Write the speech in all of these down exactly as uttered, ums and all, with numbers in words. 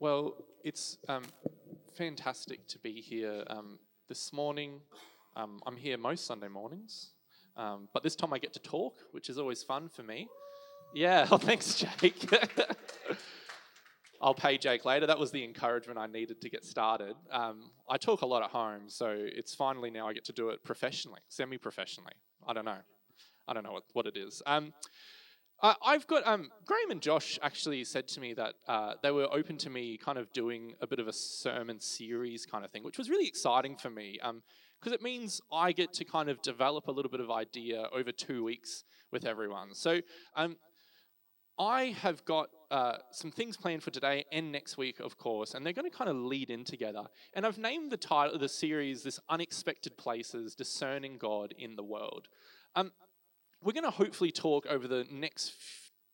Well, it's um, fantastic to be here um, this morning. Um, I'm here most Sunday mornings, um, but this time I get to talk, which is always fun for me. Yeah, oh, thanks, Jake. I'll pay Jake later. That was the encouragement I needed to get started. Um, I talk a lot at home, so it's finally now I get to do it professionally, semi-professionally. I don't know. I don't know what, what it is. Um, I, I've got, um, Graham and Josh actually said to me that uh, they were open to me kind of doing a bit of a sermon series kind of thing, which was really exciting for me because um, it means I get to kind of develop a little bit of idea over two weeks with everyone. So um, I have got Uh, some things planned for today and next week, of course, and they're going to kind of lead in together. And I've named the title of the series, This Unexpected Places, Discerning God in the World. Um, we're going to hopefully talk over the next,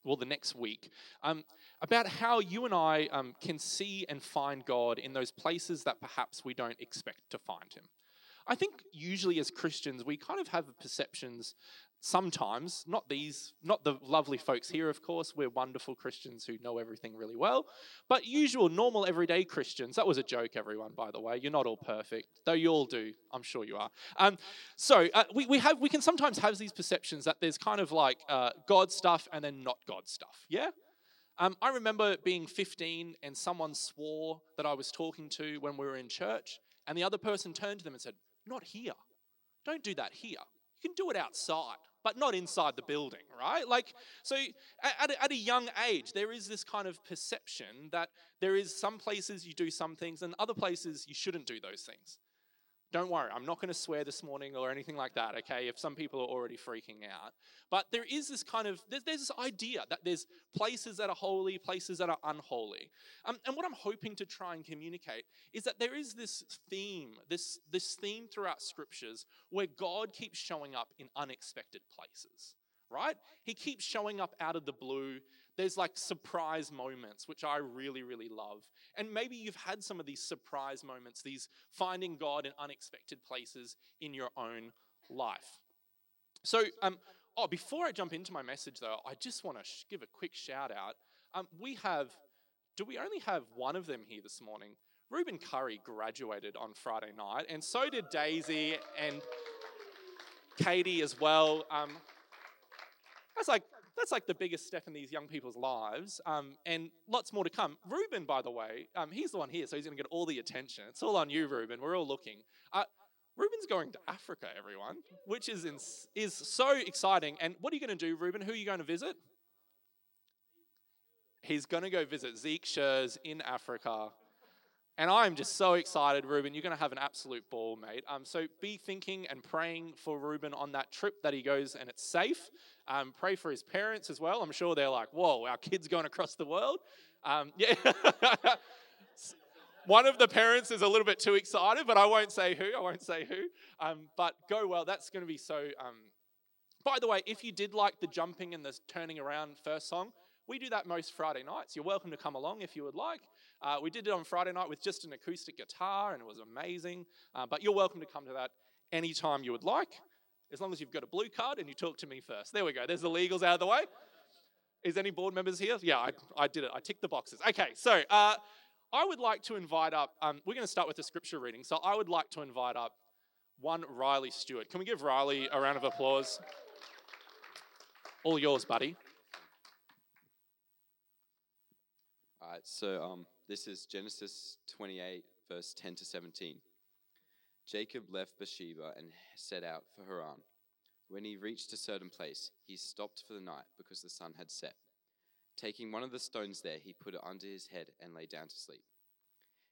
well, the next week um, about how you and I um, can see and find God in those places that perhaps we don't expect to find him. I think usually as Christians, we kind of have perceptions sometimes, not these, not the lovely folks here, of course, we're wonderful Christians who know everything really well, but usual, normal, everyday Christians. That was a joke, everyone, by the way. You're not all perfect, though you all do. I'm sure you are. Um, so uh, we, we have we can sometimes have these perceptions that there's kind of like uh, God stuff and then not God stuff, yeah? Um, I remember being fifteen and someone swore that I was talking to when we were in church, and the other person turned to them and said, "Not here. Don't do that here. You can do it outside, but not inside the building," right? Like, so at a, at a young age, there is this kind of perception that there is some places you do some things and other places you shouldn't do those things. Don't worry, I'm not going to swear this morning or anything like that, okay, if some people are already freaking out. But there is this kind of, there's, there's this idea that there's places that are holy, places that are unholy. Um, and what I'm hoping to try and communicate is that there is this theme, this, this theme throughout scriptures where God keeps showing up in unexpected places, right? He keeps showing up out of the blue. There's like surprise moments, which I really, really love. And maybe you've had some of these surprise moments, these finding God in unexpected places in your own life. So, um, oh, before I jump into my message though, I just want to sh- give a quick shout out. Um, we have, do we only have one of them here this morning? Reuben Curry graduated on Friday night, and so did Daisy and Katie as well. Um, that's like, That's like the biggest step in these young people's lives, um, and lots more to come. Reuben, by the way, um, he's the one here, so he's going to get all the attention. It's all on you, Reuben. We're all looking. Uh, Reuben's going to Africa, everyone, which is in, is so exciting. And what are you going to do, Reuben? Who are you going to visit? He's going to go visit Zeke Schurz in Africa. And I'm just so excited, Reuben. You're going to have an absolute ball, mate. Um, so be thinking and praying for Reuben on that trip that he goes and it's safe. Um, pray for his parents as well. I'm sure they're like, whoa, our kid's going across the world. Um, yeah. One of the parents is a little bit too excited, but I won't say who. I won't say who. Um, but go well. That's going to be so... Um... By the way, if you did like the jumping and the turning around first song, we do that most Friday nights. You're welcome to come along if you would like. Uh, we did it on Friday night with just an acoustic guitar, and it was amazing. Uh, but you're welcome to come to that anytime you would like, as long as you've got a blue card and you talk to me first. There we go. There's the legals out of the way. Is any board members here? Yeah, I, I did it. I ticked the boxes. Okay, so uh, I would like to invite up, um, we're going to start with the scripture reading. So I would like to invite up one Riley Stewart. Can we give Riley a round of applause? All yours, buddy. All right, so um, this is Genesis twenty-eight, verse ten to seventeen. Jacob left Beersheba and set out for Haran. When he reached a certain place, he stopped for the night because the sun had set. Taking one of the stones there, he put it under his head and lay down to sleep.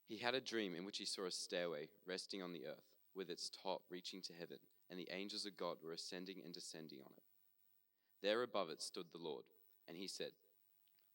He had a dream in which he saw a stairway resting on the earth, with its top reaching to heaven, and the angels of God were ascending and descending on it. There above it stood the Lord, and he said,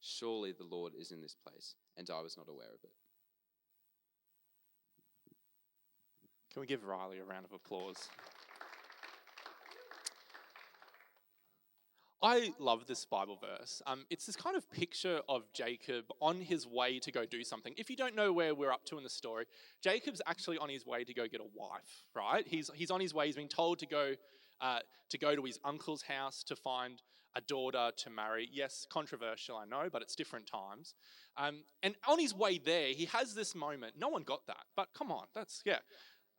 "Surely the Lord is in this place, and I was not aware of it." Can we give Riley a round of applause? I love this Bible verse. Um, it's this kind of picture of Jacob on his way to go do something. If you don't know where we're up to in the story, Jacob's actually on his way to go get a wife, right? He's he's on his way. He's been told to go uh, to go to his uncle's house to find a daughter to marry. Yes, controversial, I know, but it's different times. Um, and on his way there, he has this moment. No one got that, but come on, that's, yeah.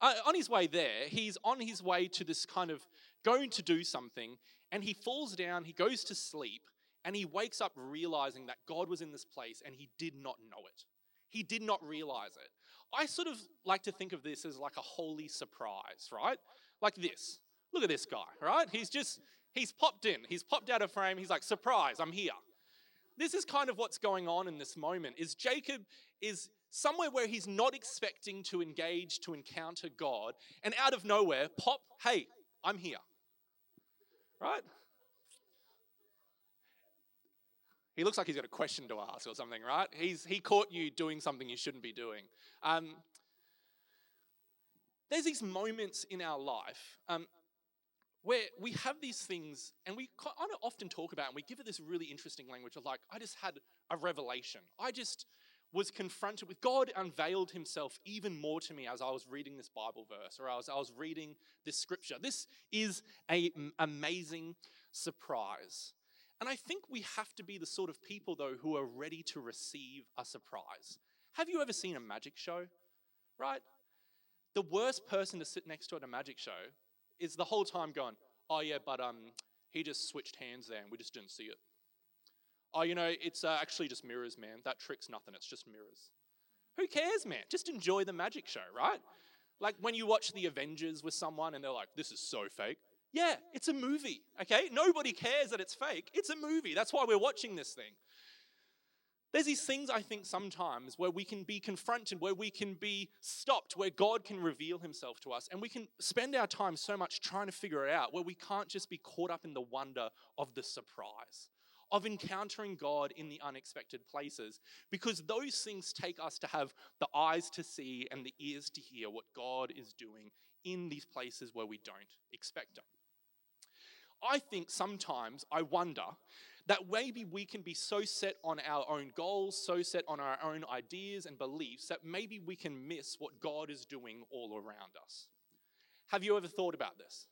Uh, on his way there, he's on his way to this kind of going to do something, and he falls down, he goes to sleep, and he wakes up realizing that God was in this place and he did not know it. He did not realize it. I sort of like to think of this as like a holy surprise, right? Like this. Look at this guy, right? He's just, he's popped in. He's popped out of frame. He's like, surprise, I'm here. This is kind of what's going on in this moment, is Jacob is somewhere where he's not expecting to engage, to encounter God, and out of nowhere, pop, hey, I'm here. Right? He looks like he's got a question to ask or something, right? He's he caught you doing something you shouldn't be doing. Um, there's these moments in our life um, where we have these things, and we kind of often talk about, and we give it this really interesting language of like, I just had a revelation. I just was confronted with, God unveiled himself even more to me as I was reading this Bible verse, or as I was reading this scripture. This is an amazing surprise. And I think we have to be the sort of people, though, who are ready to receive a surprise. Have you ever seen a magic show? Right? The worst person to sit next to at a magic show is the whole time going, oh yeah, but um, he just switched hands there and we just didn't see it. Oh, you know, it's uh, actually just mirrors, man. That trick's nothing. It's just mirrors. Who cares, man? Just enjoy the magic show, right? Like when you watch The Avengers with someone and they're like, this is so fake. Yeah, it's a movie, okay? Nobody cares that it's fake. It's a movie. That's why we're watching this thing. There's these things, I think, sometimes where we can be confronted, where we can be stopped, where God can reveal himself to us, and we can spend our time so much trying to figure it out, where we can't just be caught up in the wonder of the surprise, of encountering God in the unexpected places, because those things take us to have the eyes to see and the ears to hear what God is doing in these places where we don't expect him. I think sometimes I wonder that maybe we can be so set on our own goals, so set on our own ideas and beliefs, that maybe we can miss what God is doing all around us. Have you ever thought about this?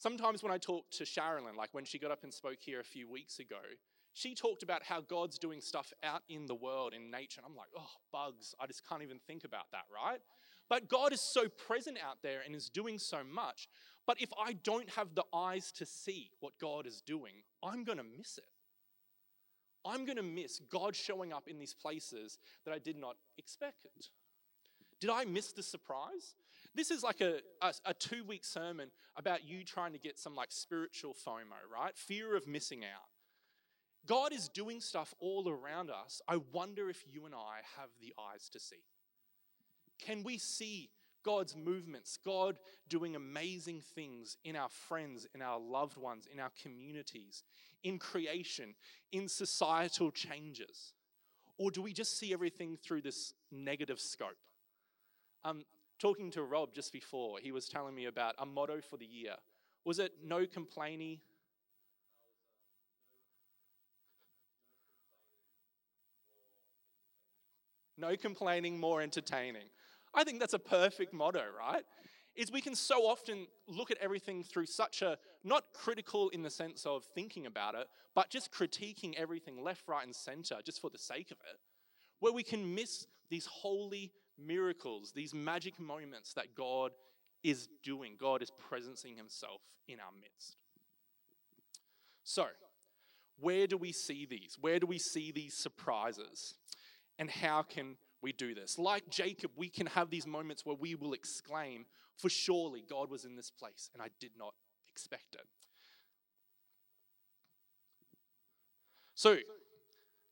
Sometimes when I talk to Sharilyn, like when she got up and spoke here a few weeks ago, she talked about how God's doing stuff out in the world, in nature. And I'm like, oh, bugs. I just can't even think about that, right? But God is so present out there and is doing so much. But if I don't have the eyes to see what God is doing, I'm going to miss it. I'm going to miss God showing up in these places that I did not expect it. Did I miss the surprise? This is like a, a, a two-week sermon about you trying to get some like spiritual FOMO, right? Fear of missing out. God is doing stuff all around us. I wonder if you and I have the eyes to see. Can we see God's movements, God doing amazing things in our friends, in our loved ones, in our communities, in creation, in societal changes? Or do we just see everything through this negative scope? Um, talking to Rob just before, he was telling me about a motto for the year. Was it no complaining? No complaining, more entertaining. I think that's a perfect motto, right? Is we can so often look at everything through such a, not critical in the sense of thinking about it, but just critiquing everything left, right, and center just for the sake of it, where we can miss these holy miracles, these magic moments that God is doing. God is presencing himself in our midst. So, where do we see these? Where do we see these surprises? And how can we do this? Like Jacob, we can have these moments where we will exclaim, for surely God was in this place and I did not expect it. So,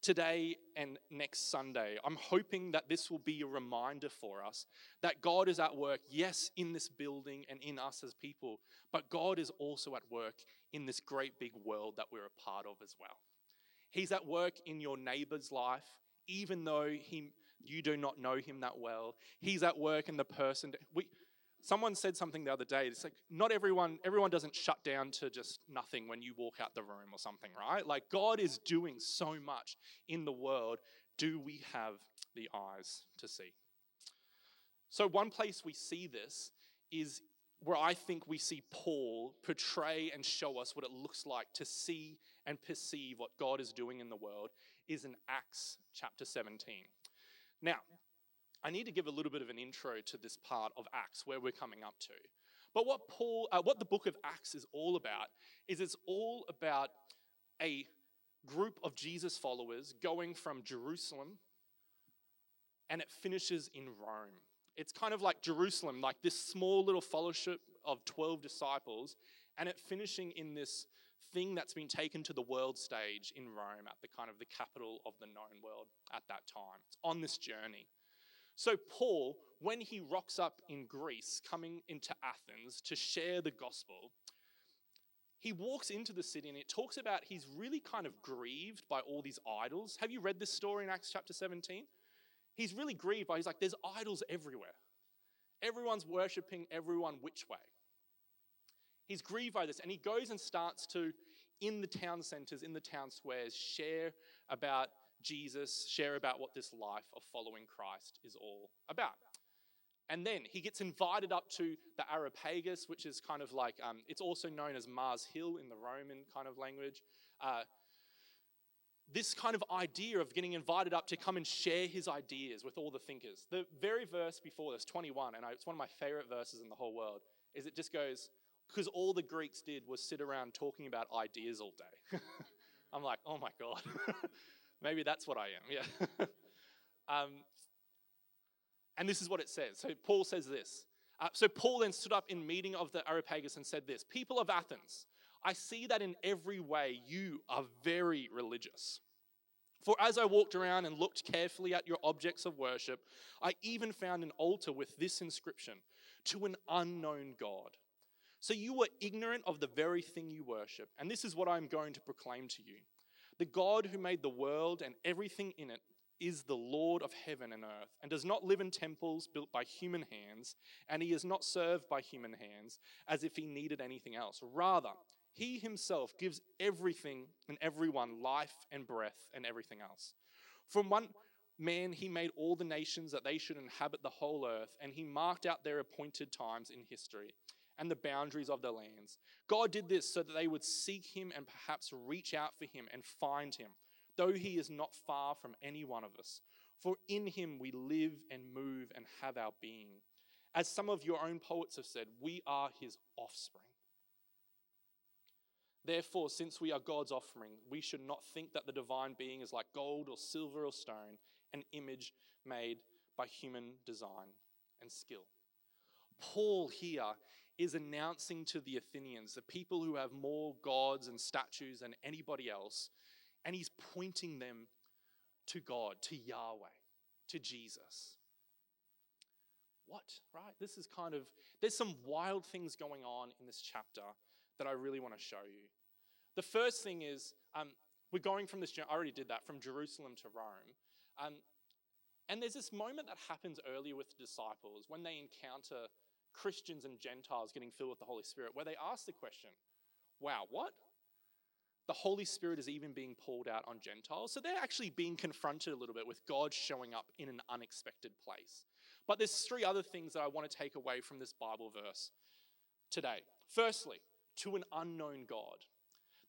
today and next Sunday, I'm hoping that this will be a reminder for us that God is at work, yes, in this building and in us as people, but God is also at work in this great big world that we're a part of as well. He's at work in your neighbor's life, even though he, you do not know him that well. He's at work in the person. We, Someone said something the other day. It's like not everyone, everyone doesn't shut down to just nothing when you walk out the room or something, right? Like God is doing so much in the world. Do we have the eyes to see? So one place we see this is where I think we see Paul portray and show us what it looks like to see and perceive what God is doing in the world is in Acts chapter seventeen. Now, I need to give a little bit of an intro to this part of Acts where we're coming up to. But what Paul, uh, what the book of Acts is all about is it's all about a group of Jesus followers going from Jerusalem and it finishes in Rome. It's kind of like Jerusalem, like this small little fellowship of twelve disciples, and it finishing in this thing that's been taken to the world stage in Rome at the kind of the capital of the known world at that time. It's on this journey. So Paul, when he rocks up in Greece, coming into Athens to share the gospel, he walks into the city and it talks about he's really kind of grieved by all these idols. Have you read this story in Acts chapter seventeen? He's really grieved by, he's like, there's idols everywhere. Everyone's worshipping everyone which way. He's grieved by this, and he goes and starts to, in the town centres, in the town squares, share about Jesus, share about what this life of following Christ is all about. And then he gets invited up to the Areopagus, which is kind of like, um, it's also known as Mars Hill in the Roman kind of language. Uh, this kind of idea of getting invited up to come and share his ideas with all the thinkers. The very verse before this, twenty-one, and it's one of my favorite verses in the whole world, is it just goes, because all the Greeks did was sit around talking about ideas all day. I'm like, oh my God. Maybe that's what I am, yeah. um, and this is what it says. So Paul says this. Uh, so Paul then stood up in meeting of the Areopagus and said this, people of Athens, I see that in every way you are very religious. For as I walked around and looked carefully at your objects of worship, I even found an altar with this inscription, to an unknown God. So you were ignorant of the very thing you worship, and this is what I am going to proclaim to you. The God who made the world and everything in it is the Lord of heaven and earth, and does not live in temples built by human hands, and he is not served by human hands as if he needed anything else. Rather, he himself gives everything and everyone life and breath and everything else. From one man he made all the nations that they should inhabit the whole earth, and he marked out their appointed times in history and the boundaries of their lands. God did this so that they would seek him and perhaps reach out for him and find him, though he is not far from any one of us. For in him we live and move and have our being. As some of your own poets have said, we are his offspring. Therefore, since we are God's offering, we should not think that the divine being is like gold or silver or stone, an image made by human design and skill. Paul here is announcing to the Athenians, the people who have more gods and statues than anybody else, and he's pointing them to God, to Yahweh, to Jesus. What, right? This is kind of, there's some wild things going on in this chapter that I really want to show you. The first thing is, um, we're going from this, I already did that, from Jerusalem to Rome. Um, and there's this moment that happens earlier with the disciples when they encounter Christians and Gentiles getting filled with the Holy Spirit, where they ask the question, wow, what? The Holy Spirit is even being poured out on Gentiles. So they're actually being confronted a little bit with God showing up in an unexpected place. But there's three other things that I want to take away from this Bible verse today. Firstly, to an unknown God.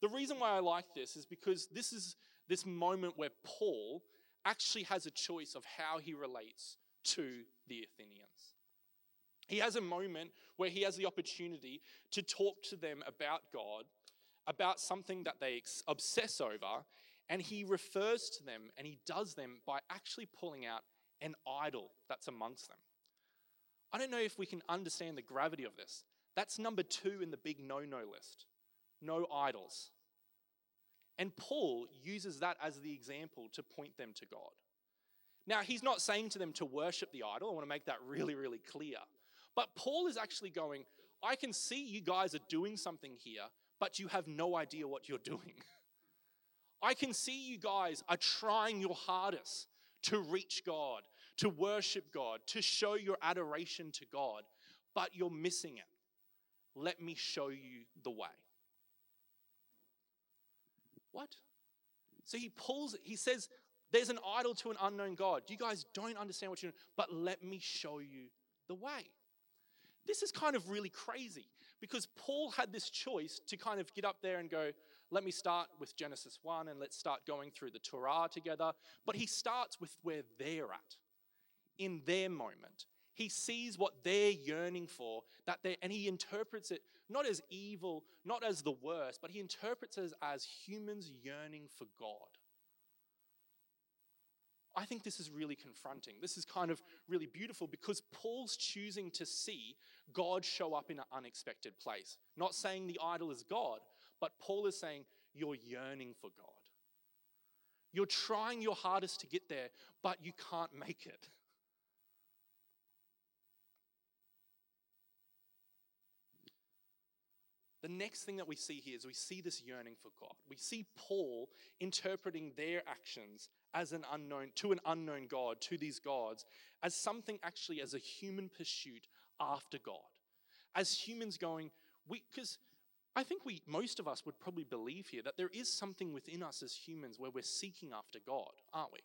The reason why I like this is because this is this moment where Paul actually has a choice of how he relates to the Athenians. He has a moment where he has the opportunity to talk to them about God, about something that they obsess over, and he refers to them and he does them by actually pulling out an idol that's amongst them. I don't know if we can understand the gravity of this. That's number two in the big no-no list. No idols. And Paul uses that as the example to point them to God. Now, he's not saying to them to worship the idol. I want to make that really, really clear. But Paul is actually going, I can see you guys are doing something here, but you have no idea what you're doing. I can see you guys are trying your hardest to reach God, to worship God, to show your adoration to God, but you're missing it. Let me show you the way. What? So he pulls, he says, there's an idol to an unknown God. You guys don't understand what you're doing, but let me show you the way. This is kind of really crazy because Paul had this choice to kind of get up there and go, let me start with Genesis one and let's start going through the Torah together. But he starts with where they're at, in their moment. He sees what they're yearning for, that they, and he interprets it not as evil, not as the worst, but he interprets it as humans yearning for God. I think this is really confronting. This is kind of really beautiful because Paul's choosing to see God show up in an unexpected place. Not saying the idol is God, but Paul is saying you're yearning for God. You're trying your hardest to get there, but you can't make it. The next thing that we see here is we see this yearning for God. We see Paul interpreting their actions as an unknown, to an unknown God, to these gods, as something actually as a human pursuit after God. As humans going, we, because I think we, most of us would probably believe here that there is something within us as humans where we're seeking after God, aren't we?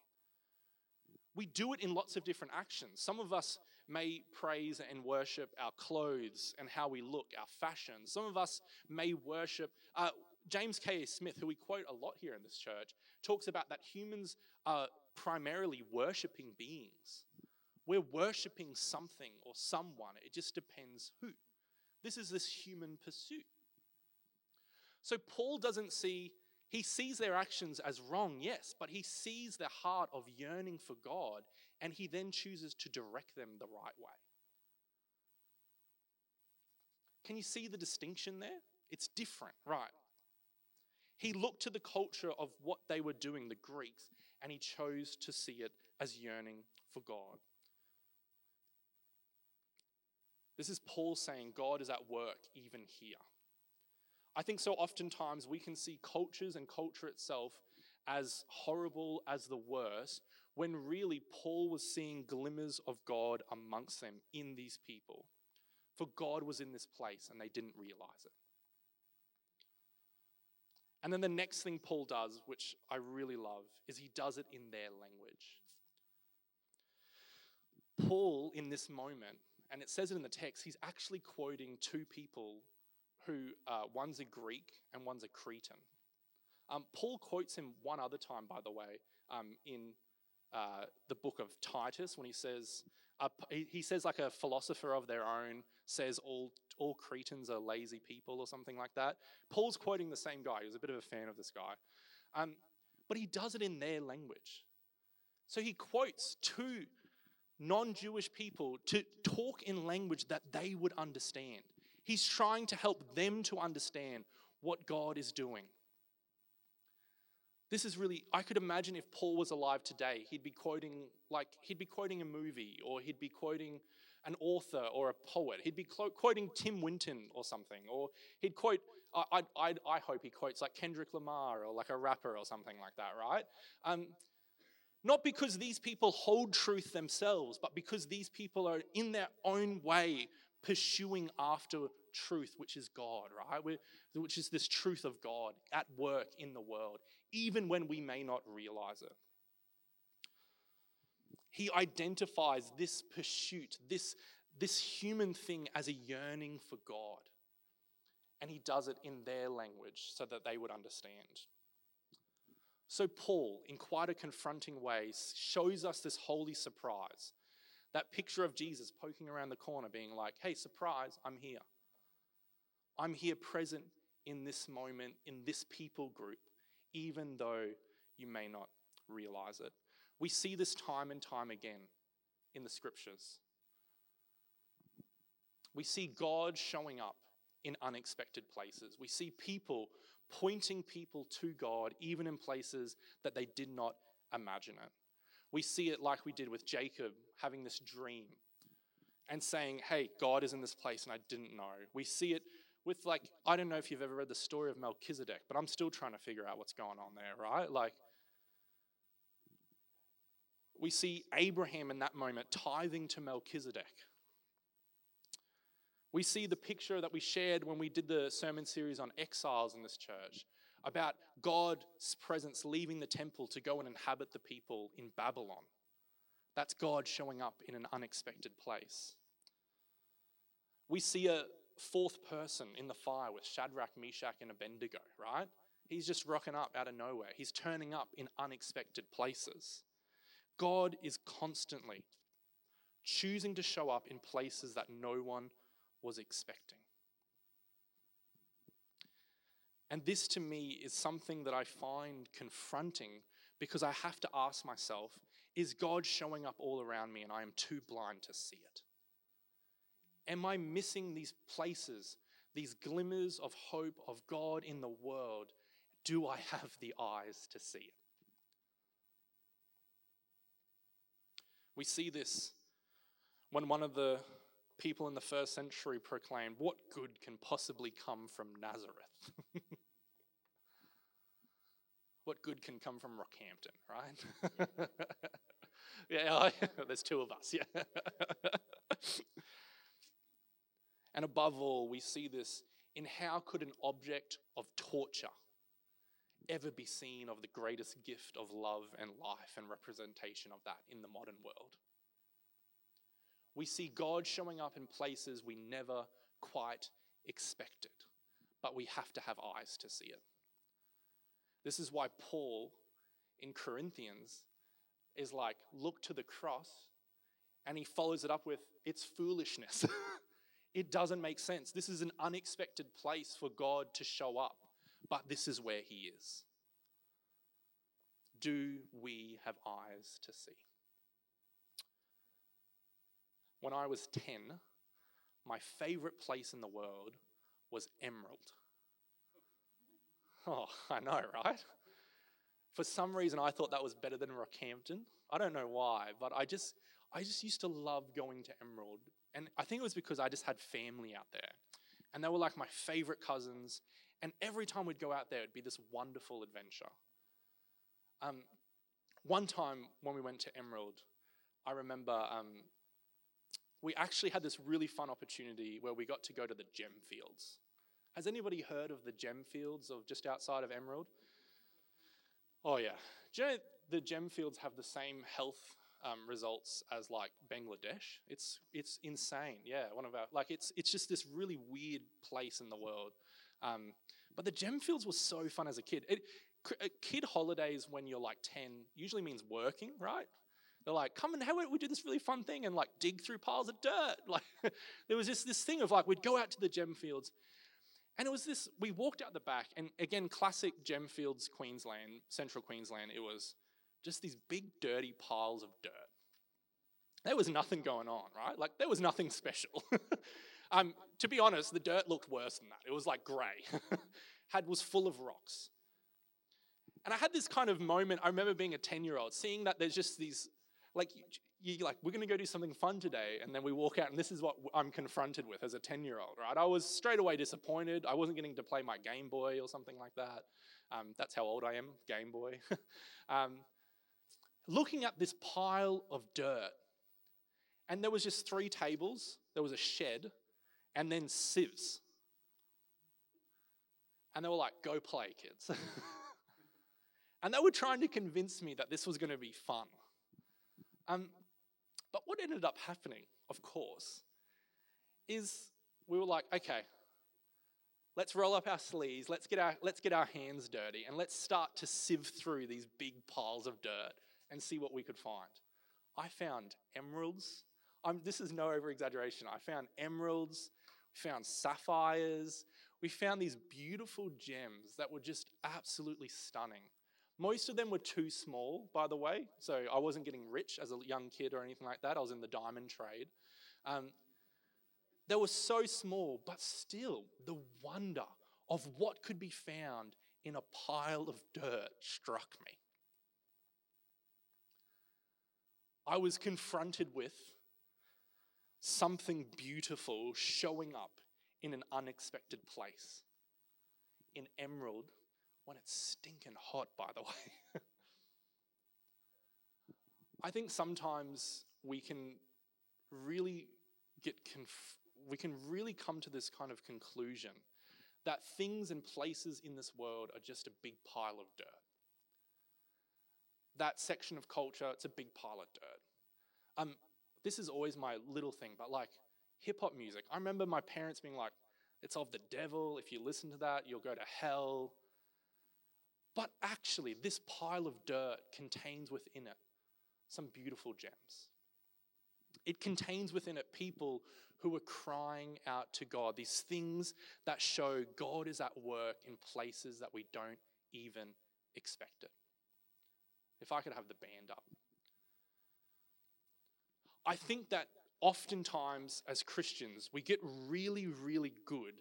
We do it in lots of different actions. Some of us may praise and worship our clothes and how we look, our fashion. Some of us may worship. Uh, James K. Smith, who we quote a lot here in this church, talks about that humans are primarily worshiping beings. We're worshiping something or someone. It just depends who. This is this human pursuit. So Paul doesn't see... He sees their actions as wrong, yes, but he sees their heart of yearning for God, and he then chooses to direct them the right way. Can you see the distinction there? It's different, right? He looked to the culture of what they were doing, the Greeks, and he chose to see it as yearning for God. This is Paul saying God is at work even here. I think so oftentimes we can see cultures and culture itself as horrible, as the worst, when really Paul was seeing glimmers of God amongst them in these people. For God was in this place and they didn't realize it. And then the next thing Paul does, which I really love, is he does it in their language. Paul, in this moment, and it says it in the text, he's actually quoting two people who uh, one's a Greek and one's a Cretan. Um, Paul quotes him one other time, by the way, um, in uh, the book of Titus, when he says, uh, he says like a philosopher of their own says all all Cretans are lazy people or something like that. Paul's quoting the same guy. He was a bit of a fan of this guy. Um, but he does it in their language. So he quotes two non-Jewish people to talk in language that they would understand. He's trying to help them to understand what God is doing. This is really, I could imagine if Paul was alive today, he'd be quoting, like, he'd be quoting a movie, or he'd be quoting an author or a poet. He'd be clo- quoting Tim Winton or something, or he'd quote, I, I, I hope he quotes like Kendrick Lamar or like a rapper or something like that, right? Um, Not because these people hold truth themselves, but because these people are in their own way pursuing after truth, which is God, right? We're, which is this truth of God at work in the world, even when we may not realize it. He identifies this pursuit, this, this human thing as a yearning for God. And he does it in their language so that they would understand. So Paul, in quite a confronting way, shows us this holy surprise. That picture of Jesus poking around the corner being like, hey, surprise, I'm here. I'm here present in this moment, in this people group, even though you may not realize it. We see this time and time again in the scriptures. We see God showing up in unexpected places. We see people pointing people to God, even in places that they did not imagine it. We see it like we did with Jacob having this dream and saying, hey, God is in this place and I didn't know. We see it with, like, I don't know if you've ever read the story of Melchizedek, but I'm still trying to figure out what's going on there, right? Like, we see Abraham in that moment tithing to Melchizedek. We see the picture that we shared when we did the sermon series on exiles in this church about God's presence leaving the temple to go and inhabit the people in Babylon. That's God showing up in an unexpected place. We see a fourth person in the fire with Shadrach, Meshach, and Abednego, right? He's just rocking up out of nowhere. He's turning up in unexpected places. God is constantly choosing to show up in places that no one was expecting. And this to me is something that I find confronting because I have to ask myself, is God showing up all around me and I am too blind to see it? Am I missing these places, these glimmers of hope of God in the world? Do I have the eyes to see it? We see this when one of the people in the first century proclaimed, "What good can possibly come from Nazareth?" What good can come from Rockhampton, right? yeah, I, there's two of us, yeah. And above all, we see this in how could an object of torture ever be seen of the greatest gift of love and life and representation of that in the modern world. We see God showing up in places we never quite expected, but we have to have eyes to see it. This is why Paul in Corinthians is like, look to the cross, and he follows it up with, it's foolishness. It doesn't make sense. This is an unexpected place for God to show up, but this is where he is. Do we have eyes to see? When I was ten, my favorite place in the world was Emerald. Oh, I know, right? For some reason, I thought that was better than Rockhampton. I don't know why, but I just, I just used to love going to Emerald. And I think it was because I just had family out there. And they were like my favorite cousins. And every time we'd go out there, it'd be this wonderful adventure. Um, one time when we went to Emerald, I remember um, we actually had this really fun opportunity where we got to go to the Gemfields. Has anybody heard of the Gemfields of just outside of Emerald? Oh, yeah. Do you know the Gemfields have the same health Um, results as like Bangladesh? It's it's insane. Yeah, one of our like it's it's just this really weird place in the world. Um, but the Gemfields was so fun as a kid. It, kid holidays when you're like ten usually means working, right? They're like, come and how we do this really fun thing and like dig through piles of dirt. Like there was just this thing of like we'd go out to the Gemfields, and it was this. We walked out the back, and again, classic Gemfields, Queensland, Central Queensland. It was just these big dirty piles of dirt. There was nothing going on, right? Like there was nothing special. um, to be honest, the dirt looked worse than that. It was like grey. Had was full of rocks. And I had this kind of moment, I remember being a ten-year-old, seeing that there's just these, like, you, you like we're going to go do something fun today, and then we walk out, and this is what I'm confronted with as a ten-year-old, right? I was straight away disappointed. I wasn't getting to play my Game Boy or something like that. Um, that's how old I am, Game Boy. um, Looking at this pile of dirt, and there was just three tables, there was a shed, and then sieves. And they were like, go play, kids. And they were trying to convince me that this was going to be fun. Um, but what ended up happening, of course, is we were like, okay, let's roll up our sleeves, let's get our, let's get our hands dirty, and let's start to sieve through these big piles of dirt and see what we could find. I found emeralds. I'm, this is no over-exaggeration. I found emeralds, we found sapphires, we found these beautiful gems that were just absolutely stunning. Most of them were too small, by the way, so I wasn't getting rich as a young kid or anything like that. I was in the diamond trade. Um, they were so small, but still the wonder of what could be found in a pile of dirt struck me. I was confronted with something beautiful showing up in an unexpected place. In Emerald, when it's stinking hot, by the way. I think sometimes we can really get conf- we can really come to this kind of conclusion that things and places in this world are just a big pile of dirt. That section of culture, it's a big pile of dirt. Um, this is always my little thing, but like hip-hop music. I remember my parents being like, it's of the devil. If you listen to that, you'll go to hell. But actually, this pile of dirt contains within it some beautiful gems. It contains within it people who are crying out to God, these things that show God is at work in places that we don't even expect it. If I could have the band up. I think that oftentimes as Christians, we get really, really good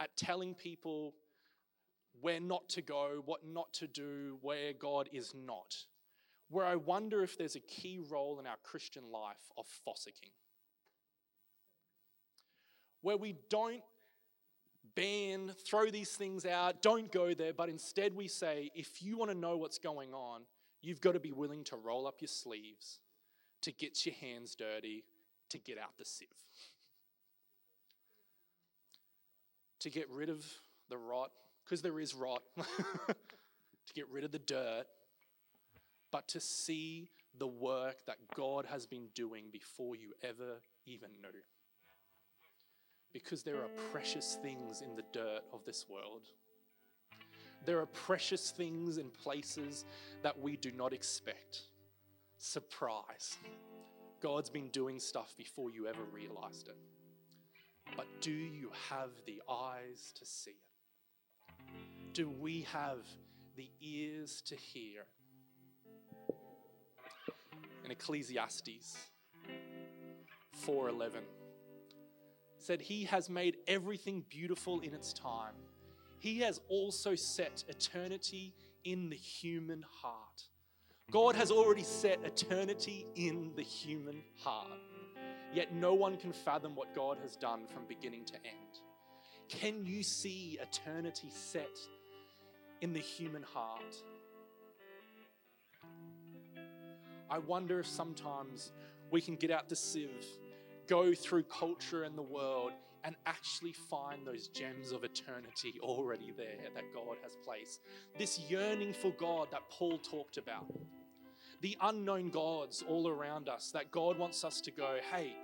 at telling people where not to go, what not to do, where God is not. Where I wonder if there's a key role in our Christian life of fossicking. Where we don't ban, throw these things out, don't go there, but instead we say, if you want to know what's going on, you've got to be willing to roll up your sleeves, to get your hands dirty, to get out the sieve. To get rid of the rot, because there is rot, to get rid of the dirt, but to see the work that God has been doing before you ever even knew. Because there are precious things in the dirt of this world. There are precious things in places that we do not expect. Surprise. God's been doing stuff before you ever realized it. But do you have the eyes to see it? Do we have the ears to hear it? In Ecclesiastes four eleven, said, he has made everything beautiful in its time. He has also set eternity in the human heart. God has already set eternity in the human heart. Yet no one can fathom what God has done from beginning to end. Can you see eternity set in the human heart? I wonder if sometimes we can get out the sieve, go through culture and the world, and actually find those gems of eternity already there that God has placed. This yearning for God that Paul talked about. The unknown gods all around us that God wants us to go, hey,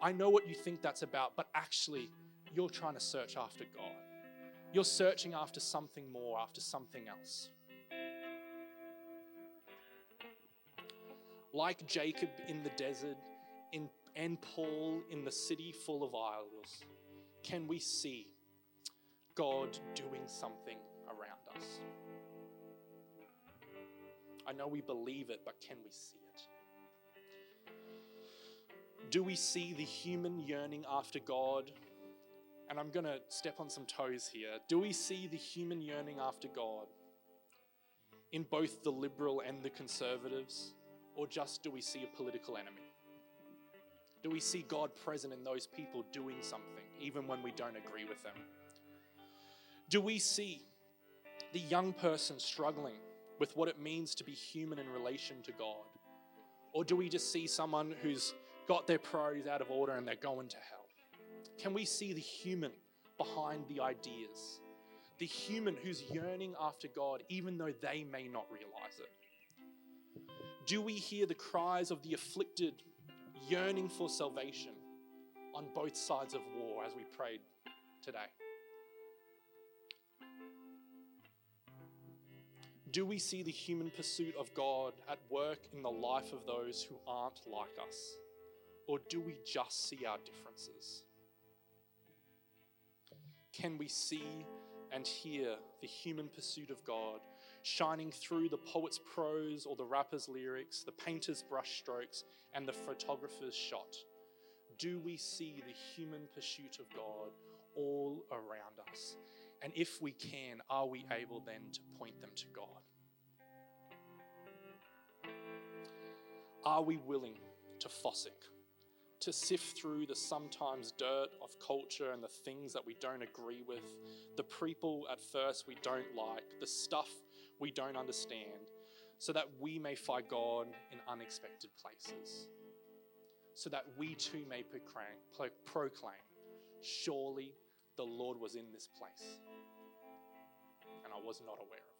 I know what you think that's about, but actually you're trying to search after God. You're searching after something more, after something else. Like Jacob in the desert in, and Paul in the city full of idols, can we see God doing something around us? I know we believe it, but can we see it? Do we see the human yearning after God? And I'm going to step on some toes here. Do we see the human yearning after God in both the liberal and the conservatives? Or just do we see a political enemy? Do we see God present in those people doing something, even when we don't agree with them? Do we see the young person struggling with what it means to be human in relation to God? Or do we just see someone who's got their priorities out of order and they're going to hell? Can we see the human behind the ideas? The human who's yearning after God, even though they may not realize it? Do we hear the cries of the afflicted yearning for salvation on both sides of war as we prayed today? Do we see the human pursuit of God at work in the life of those who aren't like us? Or do we just see our differences? Can we see and hear the human pursuit of God shining through the poet's prose or the rapper's lyrics, the painter's brushstrokes, and the photographer's shot? Do we see the human pursuit of God all around us? And if we can, are we able then to point them to God? Are we willing to fossick, to sift through the sometimes dirt of culture and the things that we don't agree with, the people at first we don't like, the stuff we don't understand, so that we may find God in unexpected places, so that we too may proclaim, surely the Lord was in this place, and I was not aware of it.